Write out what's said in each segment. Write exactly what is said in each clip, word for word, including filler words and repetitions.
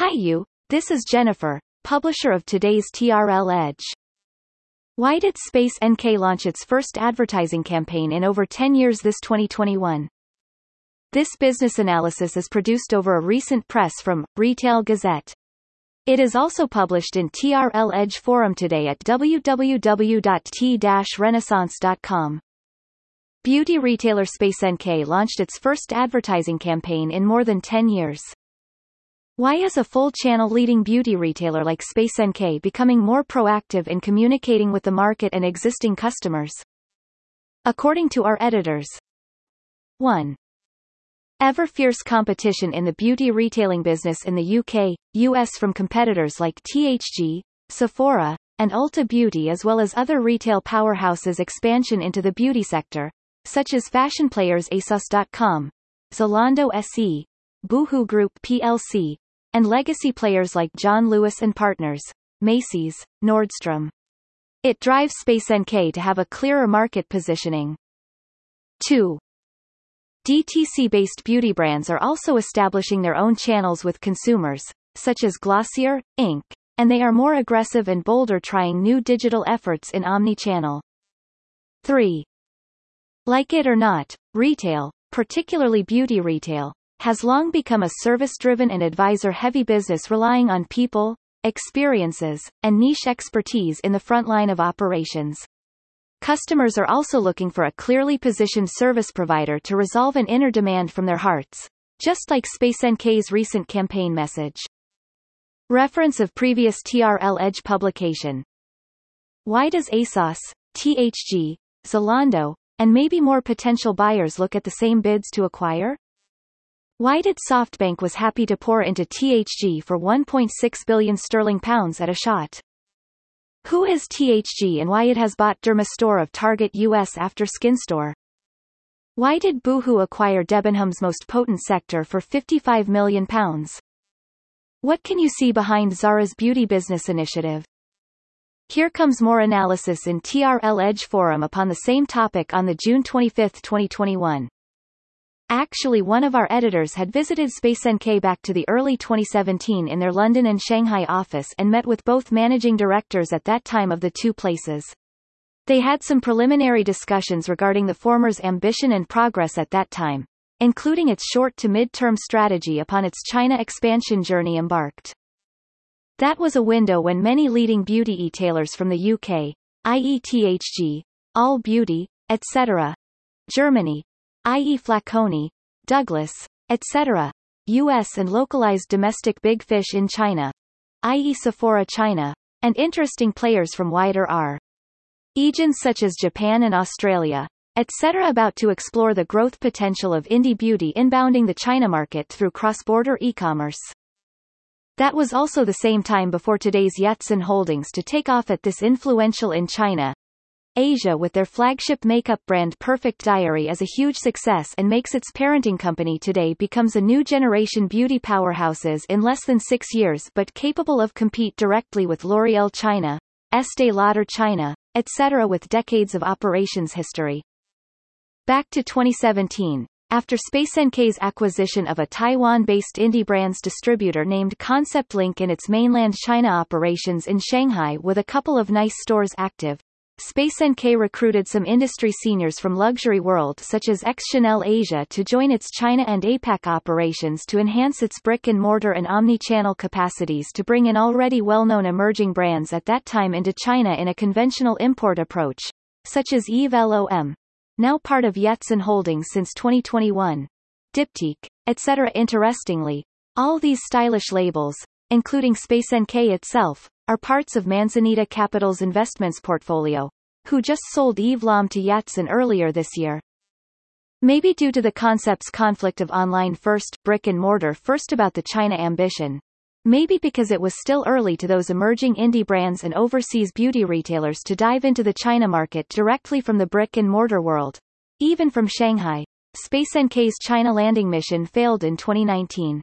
Hi you, this is Jennifer, publisher of today's T R L Edge. Why did Space N K launch its first advertising campaign in over ten years this twenty twenty-one? This business analysis is produced over a recent press from Retail Gazette. It is also published in T R L Edge Forum today at w w w dot t dash renaissance dot com. Beauty retailer Space N K launched its first advertising campaign in more than ten years. Why is a full-channel leading beauty retailer like Space N K becoming more proactive in communicating with the market and existing customers? According to our editors, one. Ever fierce competition in the beauty retailing business in the U K, U S from competitors like T H G, Sephora, and Ulta Beauty, as well as other retail powerhouses. Expansion into the beauty sector, such as fashion players Asos dot com, Zalando S E, Boohoo Group P L C, and legacy players like John Lewis and Partners, Macy's, Nordstrom. It drives Space N K to have a clearer market positioning. two. D T C-based beauty brands are also establishing their own channels with consumers, such as Glossier, Incorporated, and they are more aggressive and bolder, trying new digital efforts in omni-channel. three. Like it or not, retail, particularly beauty retail, has long become a service-driven and advisor-heavy business, relying on people, experiences, and niche expertise in the front line of operations. Customers are also looking for a clearly positioned service provider to resolve an inner demand from their hearts, just like Space N K's recent campaign message. Reference of previous T R L Edge publication. Why does ASOS, T H G, Zalando, and maybe more potential buyers look at the same bids to acquire? Why did SoftBank was happy to pour into T H G for one point six billion sterling pounds at a shot? Who is T H G and why it has bought Dermastore of Target U S after Skinstore? Why did Boohoo acquire Debenham's most potent sector for fifty-five million pounds? What can you see behind Zara's beauty business initiative? Here comes more analysis in T R L Edge Forum upon the same topic on the June twenty-fifth, twenty twenty-one. Actually, one of our editors had visited Space N K back to the early twenty seventeen in their London and Shanghai office and met with both managing directors at that time of the two places. They had some preliminary discussions regarding the former's ambition and progress at that time, including its short to mid-term strategy upon its China expansion journey embarked. That was a window when many leading beauty retailers from the U K, that is T H G, All Beauty, et cetera, Germany, that is Flaconi, Douglas, et cetera, U S and localized domestic big fish in China, that is Sephora China, and interesting players from wider R. regions such as Japan and Australia, et cetera, about to explore the growth potential of indie beauty inbounding the China market through cross-border e-commerce. That was also the same time before today's Yatsen Holdings to take off at this influential in China, Asia with their flagship makeup brand Perfect Diary as a huge success and makes its parenting company today becomes a new generation beauty powerhouses in less than six years but capable of compete directly with L'Oreal China, Estee Lauder China, et cetera with decades of operations history. Back to twenty seventeen, after Space N K's acquisition of a Taiwan-based indie brands distributor named Concept Link in its mainland China operations in Shanghai with a couple of nice stores active, Space N K recruited some industry seniors from luxury world such as ex-Chanel Asia to join its China and APAC operations to enhance its brick-and-mortar and omni-channel capacities to bring in already well-known emerging brands at that time into China in a conventional import approach, such as Eve LOM, now part of Yatsen Holdings since twenty twenty-one, Diptyque, et cetera. Interestingly, all these stylish labels, including Space N K itself, are parts of Manzanita Capital's investments portfolio, who just sold Eve LOM to Yatsen earlier this year. Maybe due to the concept's conflict of online first, brick and mortar first about the China ambition. Maybe because it was still early to those emerging indie brands and overseas beauty retailers to dive into the China market directly from the brick and mortar world. Even from Shanghai, Space N K's China landing mission failed in twenty nineteen.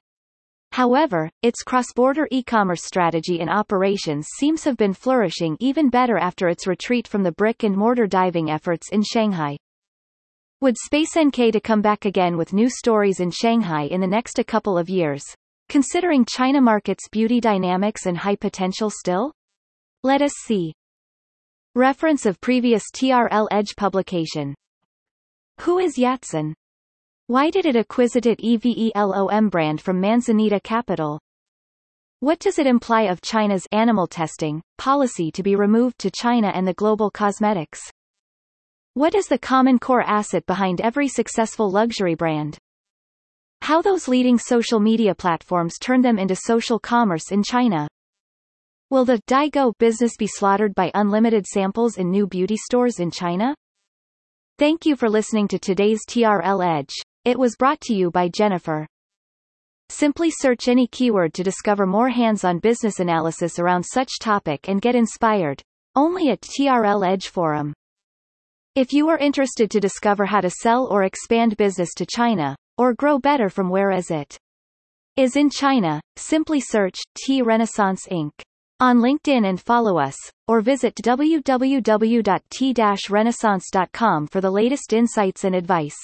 However, its cross-border e-commerce strategy and operations seems have been flourishing even better after its retreat from the brick-and-mortar diving efforts in Shanghai. Would Space N K to come back again with new stories in Shanghai in the next a couple of years, Considering China market's beauty dynamics and high potential still? Let us see. Reference of previous T R L Edge publication. Who is Yatsen? Why did it acquire it Eve LOM brand from Manzanita Capital? What does it imply of China's animal testing policy to be removed to China and the global cosmetics? What is the common core asset behind every successful luxury brand? How those leading social media platforms turn them into social commerce in China? Will the Daigou business be slaughtered by unlimited samples in new beauty stores in China? Thank you for listening to today's T R L Edge. It was brought to you by Jennifer. Simply search any keyword to discover more hands-on business analysis around such topic and get inspired. Only at T R L Edge Forum. If you are interested to discover how to sell or expand business to China, or grow better from where as it is in China, simply search T-Renaissance Incorporated on LinkedIn and follow us, or visit w w w dot t dash renaissance dot com for the latest insights and advice.